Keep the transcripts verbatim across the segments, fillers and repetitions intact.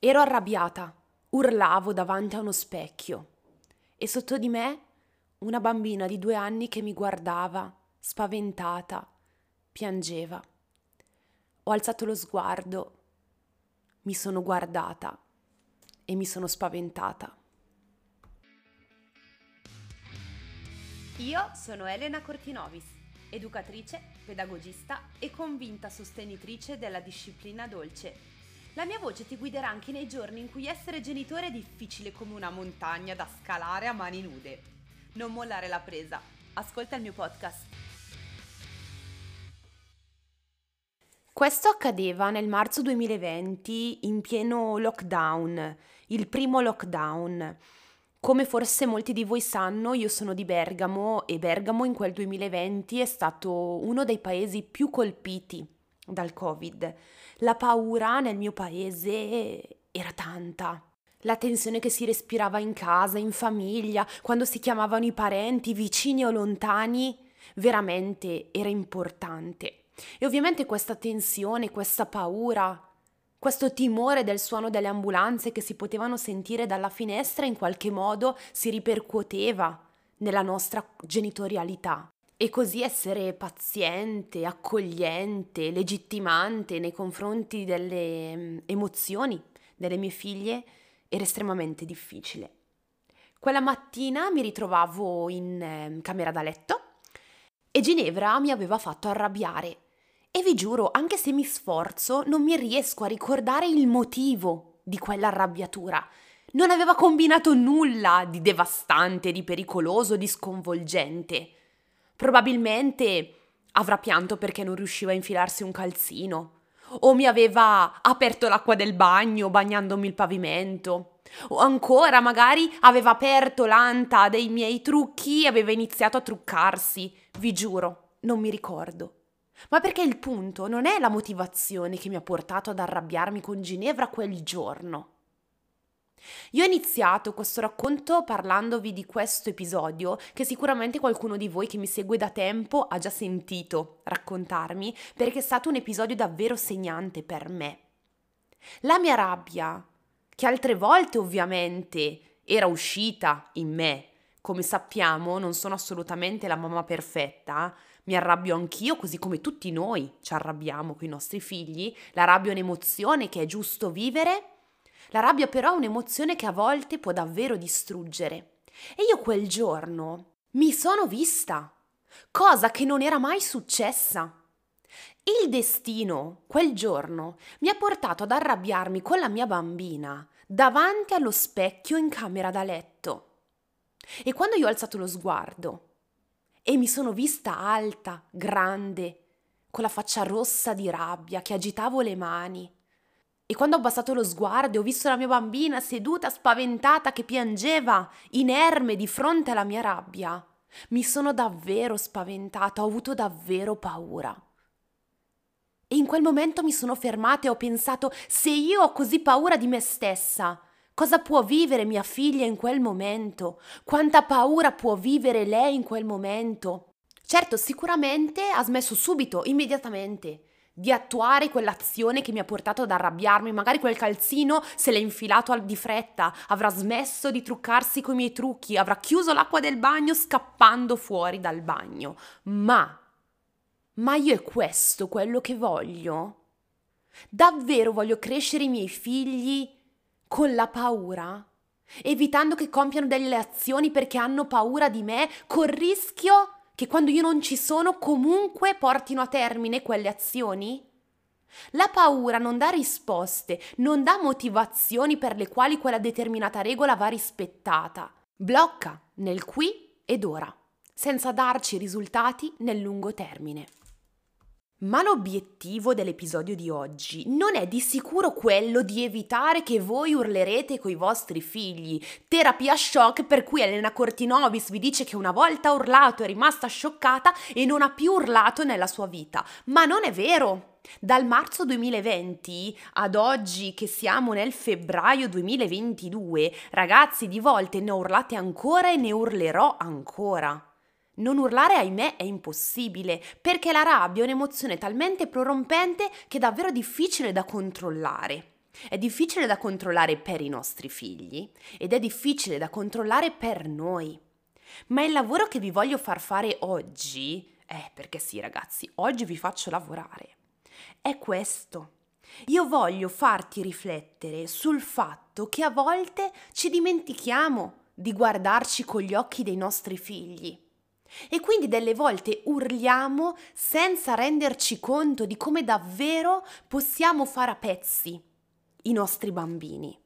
Ero arrabbiata, urlavo davanti a uno specchio e sotto di me una bambina di due anni che mi guardava, spaventata, piangeva. Ho alzato lo sguardo, mi sono guardata e mi sono spaventata. Io sono Elena Cortinovis, educatrice, pedagogista e convinta sostenitrice della disciplina dolce. La mia voce ti guiderà anche nei giorni in cui essere genitore è difficile come una montagna da scalare a mani nude. Non mollare la presa. Ascolta il mio podcast. Questo accadeva nel marzo duemilaventi in pieno lockdown, il primo lockdown. Come forse molti di voi sanno, io sono di Bergamo e Bergamo in quel duemilaventi è stato uno dei paesi più colpiti dal Covid. La paura nel mio paese era tanta. La tensione che si respirava in casa, in famiglia, quando si chiamavano i parenti, vicini o lontani, veramente era importante. E ovviamente questa tensione, questa paura, questo timore del suono delle ambulanze che si potevano sentire dalla finestra in qualche modo si ripercuoteva nella nostra genitorialità. E così essere paziente, accogliente, legittimante nei confronti delle emozioni delle mie figlie era estremamente difficile. Quella mattina mi ritrovavo in camera da letto e Ginevra mi aveva fatto arrabbiare e vi giuro, anche se mi sforzo, non mi riesco a ricordare il motivo di quell'arrabbiatura. Non aveva combinato nulla di devastante, di pericoloso, di sconvolgente. Probabilmente avrà pianto perché non riusciva a infilarsi un calzino, o mi aveva aperto l'acqua del bagno bagnandomi il pavimento, o ancora magari aveva aperto l'anta dei miei trucchi e aveva iniziato a truccarsi. Vi giuro, non mi ricordo. Ma perché il punto non è la motivazione che mi ha portato ad arrabbiarmi con Ginevra quel giorno. Io ho iniziato questo racconto parlandovi di questo episodio che sicuramente qualcuno di voi che mi segue da tempo ha già sentito raccontarmi, perché è stato un episodio davvero segnante per me. La mia rabbia, che altre volte ovviamente era uscita in me, come sappiamo non sono assolutamente la mamma perfetta, mi arrabbio anch'io così come tutti noi ci arrabbiamo con i nostri figli, la rabbia è un'emozione che è giusto vivere. La rabbia però è un'emozione che a volte può davvero distruggere. E io quel giorno mi sono vista, cosa che non era mai successa. Il destino, quel giorno, mi ha portato ad arrabbiarmi con la mia bambina davanti allo specchio in camera da letto. E quando io ho alzato lo sguardo e mi sono vista alta, grande, con la faccia rossa di rabbia, che agitavo le mani, e quando ho abbassato lo sguardo e ho visto la mia bambina seduta, spaventata, che piangeva, inerme di fronte alla mia rabbia, mi sono davvero spaventata, ho avuto davvero paura. E in quel momento mi sono fermata e ho pensato, se io ho così paura di me stessa, cosa può vivere mia figlia in quel momento? Quanta paura può vivere lei in quel momento? Certo, sicuramente ha smesso subito, immediatamente, di attuare quell'azione che mi ha portato ad arrabbiarmi, magari quel calzino se l'è infilato di fretta, avrà smesso di truccarsi coi miei trucchi, avrà chiuso l'acqua del bagno scappando fuori dal bagno. Ma, ma io è questo quello che voglio? Davvero voglio crescere i miei figli con la paura? Evitando che compiano delle azioni perché hanno paura di me, col rischio che quando io non ci sono comunque portino a termine quelle azioni? La paura non dà risposte, non dà motivazioni per le quali quella determinata regola va rispettata. Blocca nel qui ed ora, senza darci risultati nel lungo termine. Ma l'obiettivo dell'episodio di oggi non è di sicuro quello di evitare che voi urlerete coi vostri figli. Terapia shock per cui Elena Cortinovis vi dice che una volta ha urlato è rimasta scioccata e non ha più urlato nella sua vita. Ma non è vero! Dal marzo duemilaventi ad oggi che siamo nel febbraio duemilaventidue, ragazzi, di volte ne ho urlate ancora e ne urlerò ancora. Non urlare, ahimè, è impossibile, perché la rabbia è un'emozione talmente prorompente che è davvero difficile da controllare. È difficile da controllare per i nostri figli ed è difficile da controllare per noi. Ma il lavoro che vi voglio far fare oggi, eh, perché sì ragazzi, oggi vi faccio lavorare, è questo. Io voglio farti riflettere sul fatto che a volte ci dimentichiamo di guardarci con gli occhi dei nostri figli e quindi delle volte urliamo senza renderci conto di come davvero possiamo fare a pezzi i nostri bambini.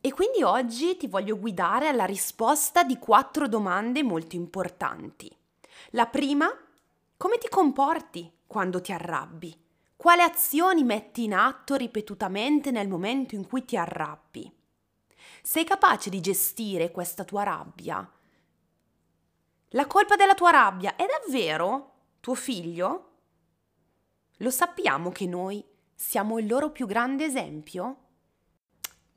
E quindi oggi ti voglio guidare alla risposta di quattro domande molto importanti. La prima, come ti comporti quando ti arrabbi? Quali azioni metti in atto ripetutamente nel momento in cui ti arrabbi? Sei capace di gestire questa tua rabbia? La colpa della tua rabbia è davvero tuo figlio? Lo sappiamo che noi siamo il loro più grande esempio?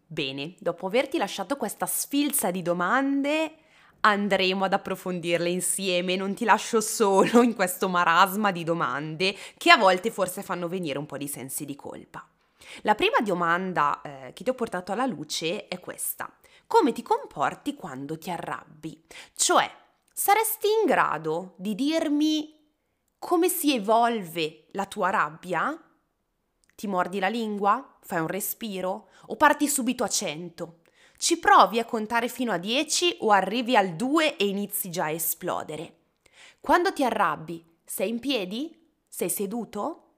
Bene, dopo averti lasciato questa sfilza di domande, andremo ad approfondirle insieme, non ti lascio solo in questo marasma di domande che a volte forse fanno venire un po' di sensi di colpa. La prima domanda eh, che ti ho portato alla luce è questa: come ti comporti quando ti arrabbi? Cioè, saresti in grado di dirmi come si evolve la tua rabbia? Ti mordi la lingua? Fai un respiro? O parti subito a cento? Ci provi a contare fino a dieci o arrivi al due e inizi già a esplodere? Quando ti arrabbi, sei in piedi? Sei seduto?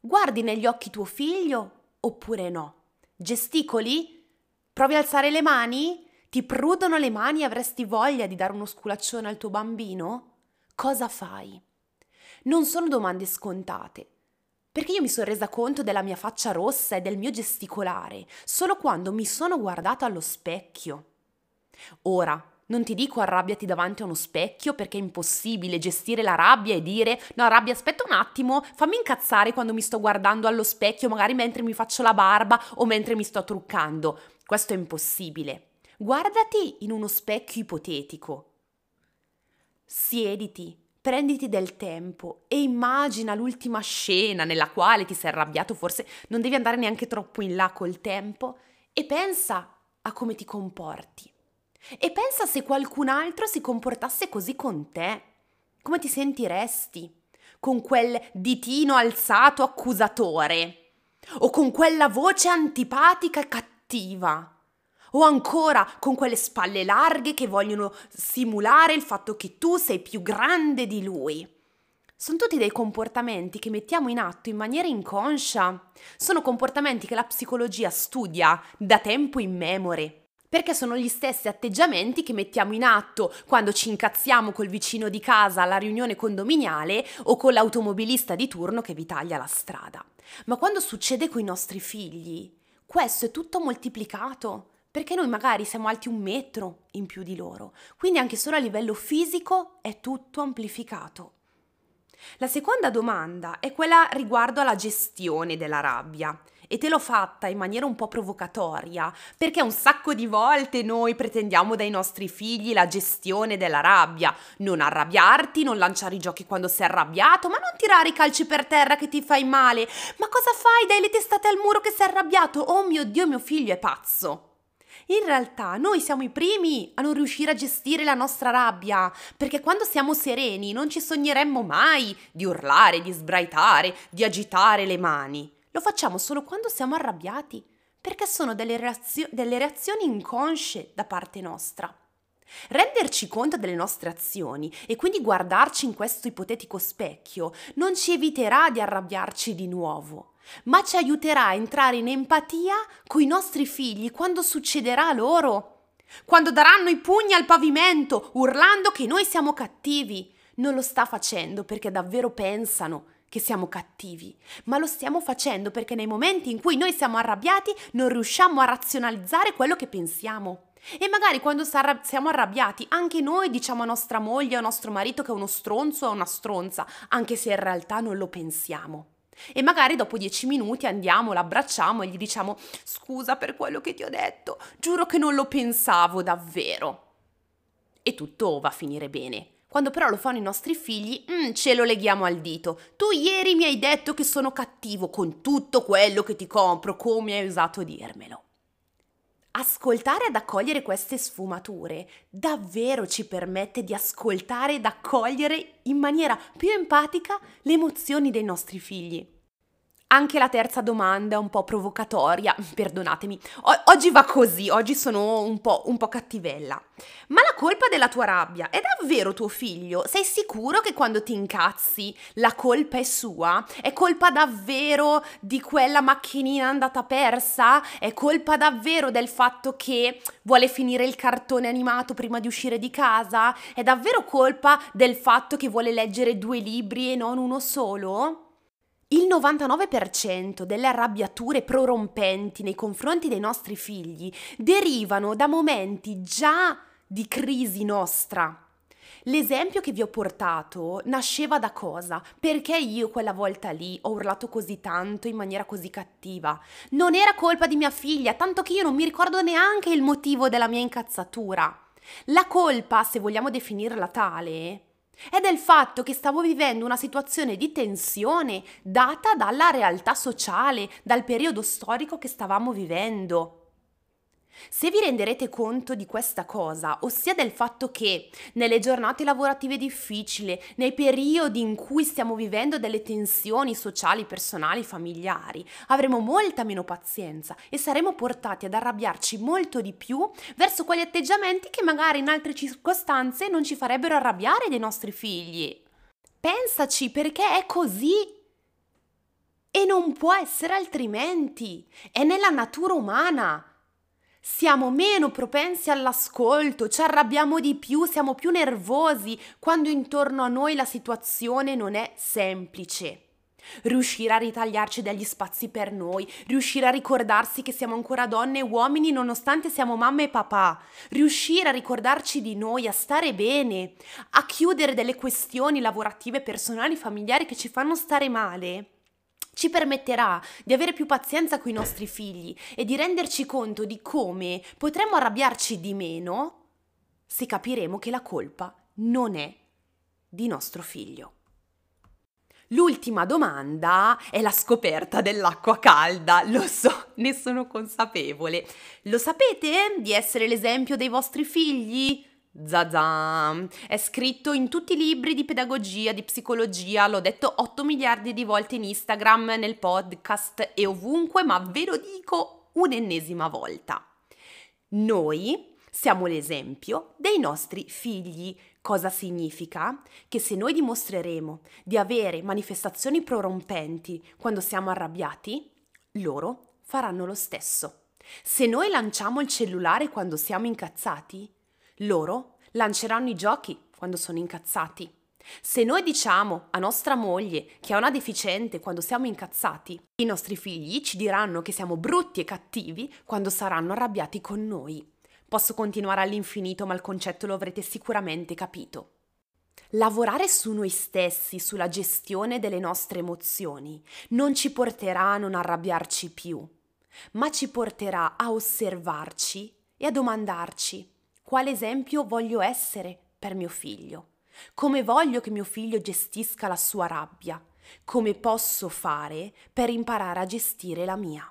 Guardi negli occhi tuo figlio oppure no? Gesticoli? Provi a alzare le mani? Ti prudono le mani e avresti voglia di dare uno sculaccione al tuo bambino? Cosa fai? Non sono domande scontate. Perché io mi sono resa conto della mia faccia rossa e del mio gesticolare solo quando mi sono guardata allo specchio. Ora, non ti dico arrabbiati davanti a uno specchio perché è impossibile gestire la rabbia e dire no rabbia aspetta un attimo, fammi incazzare quando mi sto guardando allo specchio, magari mentre mi faccio la barba o mentre mi sto truccando. Questo è impossibile. Guardati in uno specchio ipotetico. Siediti. Prenditi del tempo e immagina l'ultima scena nella quale ti sei arrabbiato, forse non devi andare neanche troppo in là col tempo, e pensa a come ti comporti. E pensa se qualcun altro si comportasse così con te, come ti sentiresti? Con quel ditino alzato accusatore, o con quella voce antipatica e cattiva, o ancora con quelle spalle larghe che vogliono simulare il fatto che tu sei più grande di lui. Sono tutti dei comportamenti che mettiamo in atto in maniera inconscia. Sono comportamenti che la psicologia studia da tempo immemore, perché sono gli stessi atteggiamenti che mettiamo in atto quando ci incazziamo col vicino di casa alla riunione condominiale o con l'automobilista di turno che vi taglia la strada. Ma quando succede con i nostri figli, questo è tutto moltiplicato. Perché noi magari siamo alti un metro in più di loro, quindi anche solo a livello fisico è tutto amplificato. La seconda domanda è quella riguardo alla gestione della rabbia e te l'ho fatta in maniera un po' provocatoria perché un sacco di volte noi pretendiamo dai nostri figli la gestione della rabbia, non arrabbiarti, non lanciare i giochi quando sei arrabbiato, ma non tirare i calci per terra che ti fai male, ma cosa fai? Dai le testate al muro che sei arrabbiato, oh mio Dio mio figlio è pazzo. In realtà noi siamo i primi a non riuscire a gestire la nostra rabbia, perché quando siamo sereni non ci sogneremmo mai di urlare, di sbraitare, di agitare le mani. Lo facciamo solo quando siamo arrabbiati, perché sono delle reazio- delle reazioni inconsce da parte nostra. Renderci conto delle nostre azioni e quindi guardarci in questo ipotetico specchio non ci eviterà di arrabbiarci di nuovo, ma ci aiuterà a entrare in empatia coi nostri figli quando succederà loro. Quando daranno i pugni al pavimento, urlando che noi siamo cattivi. Non lo sta facendo perché davvero pensano che siamo cattivi, ma lo stiamo facendo perché nei momenti in cui noi siamo arrabbiati non riusciamo a razionalizzare quello che pensiamo. E magari quando siamo arrabbiati anche noi diciamo a nostra moglie o a nostro marito che è uno stronzo o una stronza, anche se in realtà non lo pensiamo. E magari dopo dieci minuti andiamo, l'abbracciamo e gli diciamo scusa per quello che ti ho detto, giuro che non lo pensavo davvero. E tutto va a finire bene. Quando però lo fanno i nostri figli, mm, ce lo leghiamo al dito. Tu ieri mi hai detto che sono cattivo con tutto quello che ti compro, come hai osato dirmelo? Ascoltare ed accogliere queste sfumature davvero ci permette di ascoltare ed accogliere in maniera più empatica le emozioni dei nostri figli. Anche la terza domanda, un po' provocatoria, perdonatemi, o- oggi va così, oggi sono un po', un po' cattivella. Ma la colpa della tua rabbia è davvero tuo figlio? Sei sicuro che quando ti incazzi la colpa è sua? È colpa davvero di quella macchinina andata persa? È colpa davvero del fatto che vuole finire il cartone animato prima di uscire di casa? È davvero colpa del fatto che vuole leggere due libri e non uno solo? Il novantanove per cento delle arrabbiature prorompenti nei confronti dei nostri figli derivano da momenti già di crisi nostra. L'esempio che vi ho portato nasceva da cosa? Perché io quella volta lì ho urlato così tanto in maniera così cattiva? Non era colpa di mia figlia, tanto che io non mi ricordo neanche il motivo della mia incazzatura. La colpa, se vogliamo definirla tale, è del fatto che stavo vivendo una situazione di tensione data dalla realtà sociale, dal periodo storico che stavamo vivendo. Se vi renderete conto di questa cosa, ossia del fatto che nelle giornate lavorative difficili, nei periodi in cui stiamo vivendo delle tensioni sociali, personali, familiari, avremo molta meno pazienza e saremo portati ad arrabbiarci molto di più verso quegli atteggiamenti che magari in altre circostanze non ci farebbero arrabbiare dei nostri figli. Pensaci, perché è così. E non può essere altrimenti. È nella natura umana. Siamo meno propensi all'ascolto, ci arrabbiamo di più, siamo più nervosi quando intorno a noi la situazione non è semplice. Riuscire a ritagliarci degli spazi per noi, riuscire a ricordarsi che siamo ancora donne e uomini nonostante siamo mamma e papà, riuscire a ricordarci di noi, a stare bene, a chiudere delle questioni lavorative, personali, familiari che ci fanno stare male, ci permetterà di avere più pazienza con i nostri figli e di renderci conto di come potremmo arrabbiarci di meno se capiremo che la colpa non è di nostro figlio. L'ultima domanda è la scoperta dell'acqua calda, lo so, ne sono consapevole. Lo sapete di essere l'esempio dei vostri figli? Zazam! È scritto in tutti i libri di pedagogia, di psicologia, l'ho detto otto miliardi di volte in Instagram, nel podcast e ovunque, ma ve lo dico un'ennesima volta. Noi siamo l'esempio dei nostri figli. Cosa significa? Che se noi dimostreremo di avere manifestazioni prorompenti quando siamo arrabbiati, loro faranno lo stesso. Se noi lanciamo il cellulare quando siamo incazzati, loro lanceranno i giochi quando sono incazzati. Se noi diciamo a nostra moglie che è una deficiente quando siamo incazzati, i nostri figli ci diranno che siamo brutti e cattivi quando saranno arrabbiati con noi. Posso continuare all'infinito, ma il concetto lo avrete sicuramente capito. Lavorare su noi stessi, sulla gestione delle nostre emozioni, non ci porterà a non arrabbiarci più, ma ci porterà a osservarci e a domandarci: quale esempio voglio essere per mio figlio? Come voglio che mio figlio gestisca la sua rabbia? Come posso fare per imparare a gestire la mia?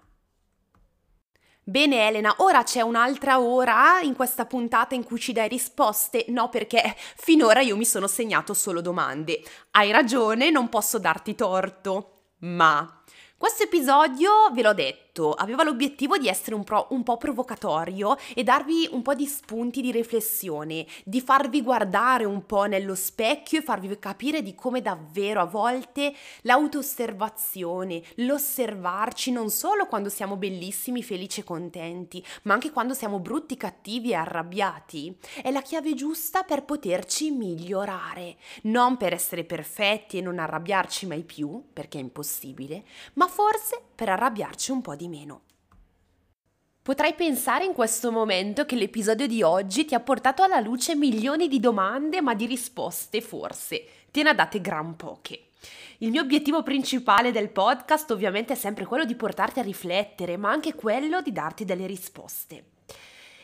Bene Elena, ora c'è un'altra ora in questa puntata in cui ci dai risposte? No, perché finora io mi sono segnato solo domande. Hai ragione, non posso darti torto, ma... Questo episodio, ve l'ho detto, aveva l'obiettivo di essere un, pro, un po' provocatorio e darvi un po' di spunti di riflessione, di farvi guardare un po' nello specchio e farvi capire di come davvero a volte l'auto-osservazione, l'osservarci non solo quando siamo bellissimi, felici e contenti, ma anche quando siamo brutti, cattivi e arrabbiati, è la chiave giusta per poterci migliorare, non per essere perfetti e non arrabbiarci mai più, perché è impossibile, ma forse per arrabbiarci un po' di meno. Potrai pensare in questo momento che l'episodio di oggi ti ha portato alla luce milioni di domande, ma di risposte forse te ne ha date gran poche. Il mio obiettivo principale del podcast ovviamente è sempre quello di portarti a riflettere, ma anche quello di darti delle risposte.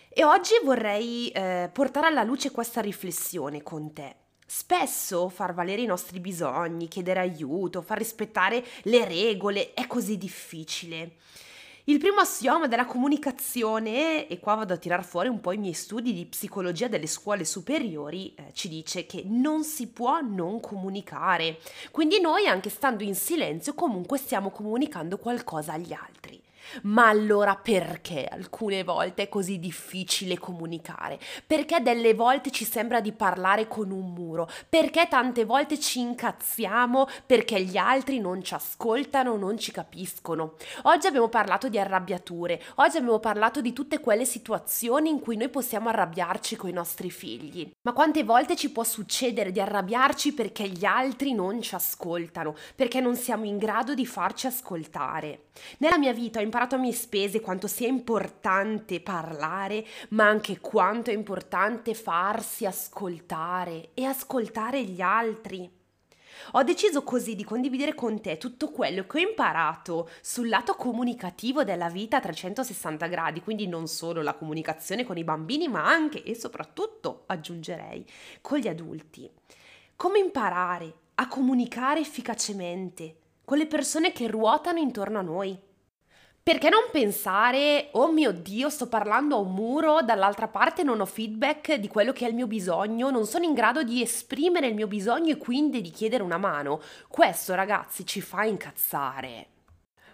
E oggi vorrei eh, portare alla luce questa riflessione con te. Spesso far valere i nostri bisogni, chiedere aiuto, far rispettare le regole è così difficile. Il primo assioma della comunicazione, e qua vado a tirar fuori un po' i miei studi di psicologia delle scuole superiori, eh, ci dice che non si può non comunicare. Quindi noi, anche stando in silenzio, comunque stiamo comunicando qualcosa agli altri. Ma allora perché alcune volte è così difficile comunicare? Perché delle volte ci sembra di parlare con un muro? Perché tante volte ci incazziamo perché gli altri non ci ascoltano, non ci capiscono? Oggi abbiamo parlato di arrabbiature, oggi abbiamo parlato di tutte quelle situazioni in cui noi possiamo arrabbiarci con i nostri figli. Ma quante volte ci può succedere di arrabbiarci perché gli altri non ci ascoltano, perché non siamo in grado di farci ascoltare? Nella mia vita ho imparato a mie spese quanto sia importante parlare, ma anche quanto è importante farsi ascoltare e ascoltare gli altri. Ho deciso così di condividere con te tutto quello che ho imparato sul lato comunicativo della vita a trecentosessanta gradi, quindi non solo la comunicazione con i bambini, ma anche e soprattutto, aggiungerei, con gli adulti. Come imparare a comunicare efficacemente con le persone che ruotano intorno a noi. Perché non pensare, oh mio Dio, sto parlando a un muro, dall'altra parte non ho feedback di quello che è il mio bisogno, non sono in grado di esprimere il mio bisogno e quindi di chiedere una mano. Questo, ragazzi, ci fa incazzare.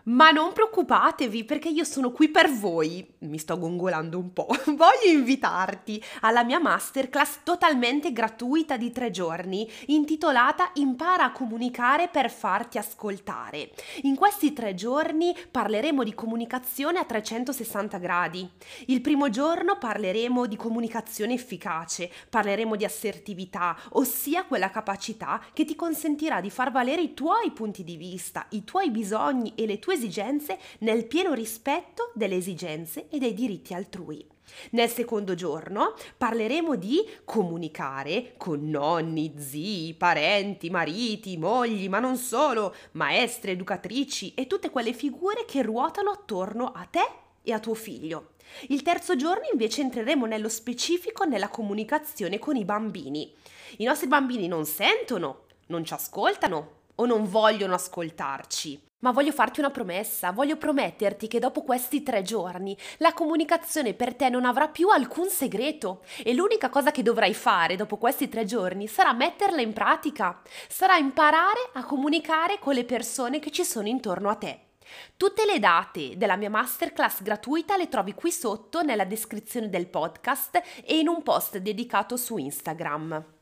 Ma non preoccupatevi, perché io sono qui per voi, mi sto gongolando un po', voglio invitarti alla mia masterclass totalmente gratuita di tre giorni, intitolata Impara a comunicare per farti ascoltare. In questi tre giorni parleremo di comunicazione a trecentosessanta gradi. Il primo giorno parleremo di comunicazione efficace, parleremo di assertività, ossia quella capacità che ti consentirà di far valere i tuoi punti di vista, i tuoi bisogni e le tue esigenze nel pieno rispetto delle esigenze e dei diritti altrui. Nel secondo giorno parleremo di comunicare con nonni, zii, parenti, mariti, mogli, ma non solo, maestre, educatrici e tutte quelle figure che ruotano attorno a te e a tuo figlio. Il terzo giorno invece entreremo nello specifico nella comunicazione con i bambini. I nostri bambini non sentono, non ci ascoltano o non vogliono ascoltarci. Ma voglio farti una promessa, voglio prometterti che dopo questi tre giorni la comunicazione per te non avrà più alcun segreto e l'unica cosa che dovrai fare dopo questi tre giorni sarà metterla in pratica, sarà imparare a comunicare con le persone che ci sono intorno a te. Tutte le date della mia masterclass gratuita le trovi qui sotto nella descrizione del podcast e in un post dedicato su Instagram.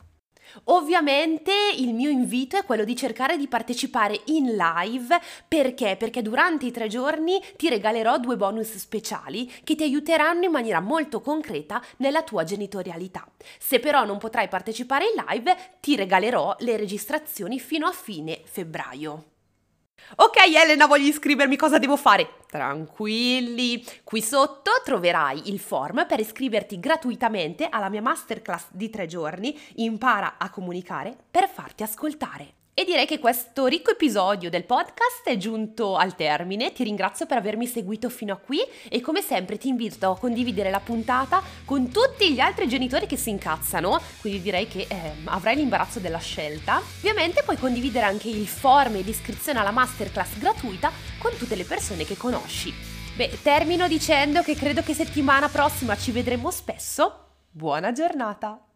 Ovviamente il mio invito è quello di cercare di partecipare in live, perché? Perché durante i tre giorni ti regalerò due bonus speciali che ti aiuteranno in maniera molto concreta nella tua genitorialità. Se però non potrai partecipare in live, ti regalerò le registrazioni fino a fine febbraio. Ok Elena, voglio iscrivermi, cosa devo fare? Tranquilli, qui sotto troverai il form per iscriverti gratuitamente alla mia masterclass di tre giorni, Impara a comunicare per farti ascoltare. E direi che questo ricco episodio del podcast è giunto al termine, ti ringrazio per avermi seguito fino a qui e come sempre ti invito a condividere la puntata con tutti gli altri genitori che si incazzano, quindi direi che eh, avrai l'imbarazzo della scelta. Ovviamente puoi condividere anche il form e l'iscrizione alla masterclass gratuita con tutte le persone che conosci. Beh, termino dicendo che credo che settimana prossima ci vedremo spesso, buona giornata!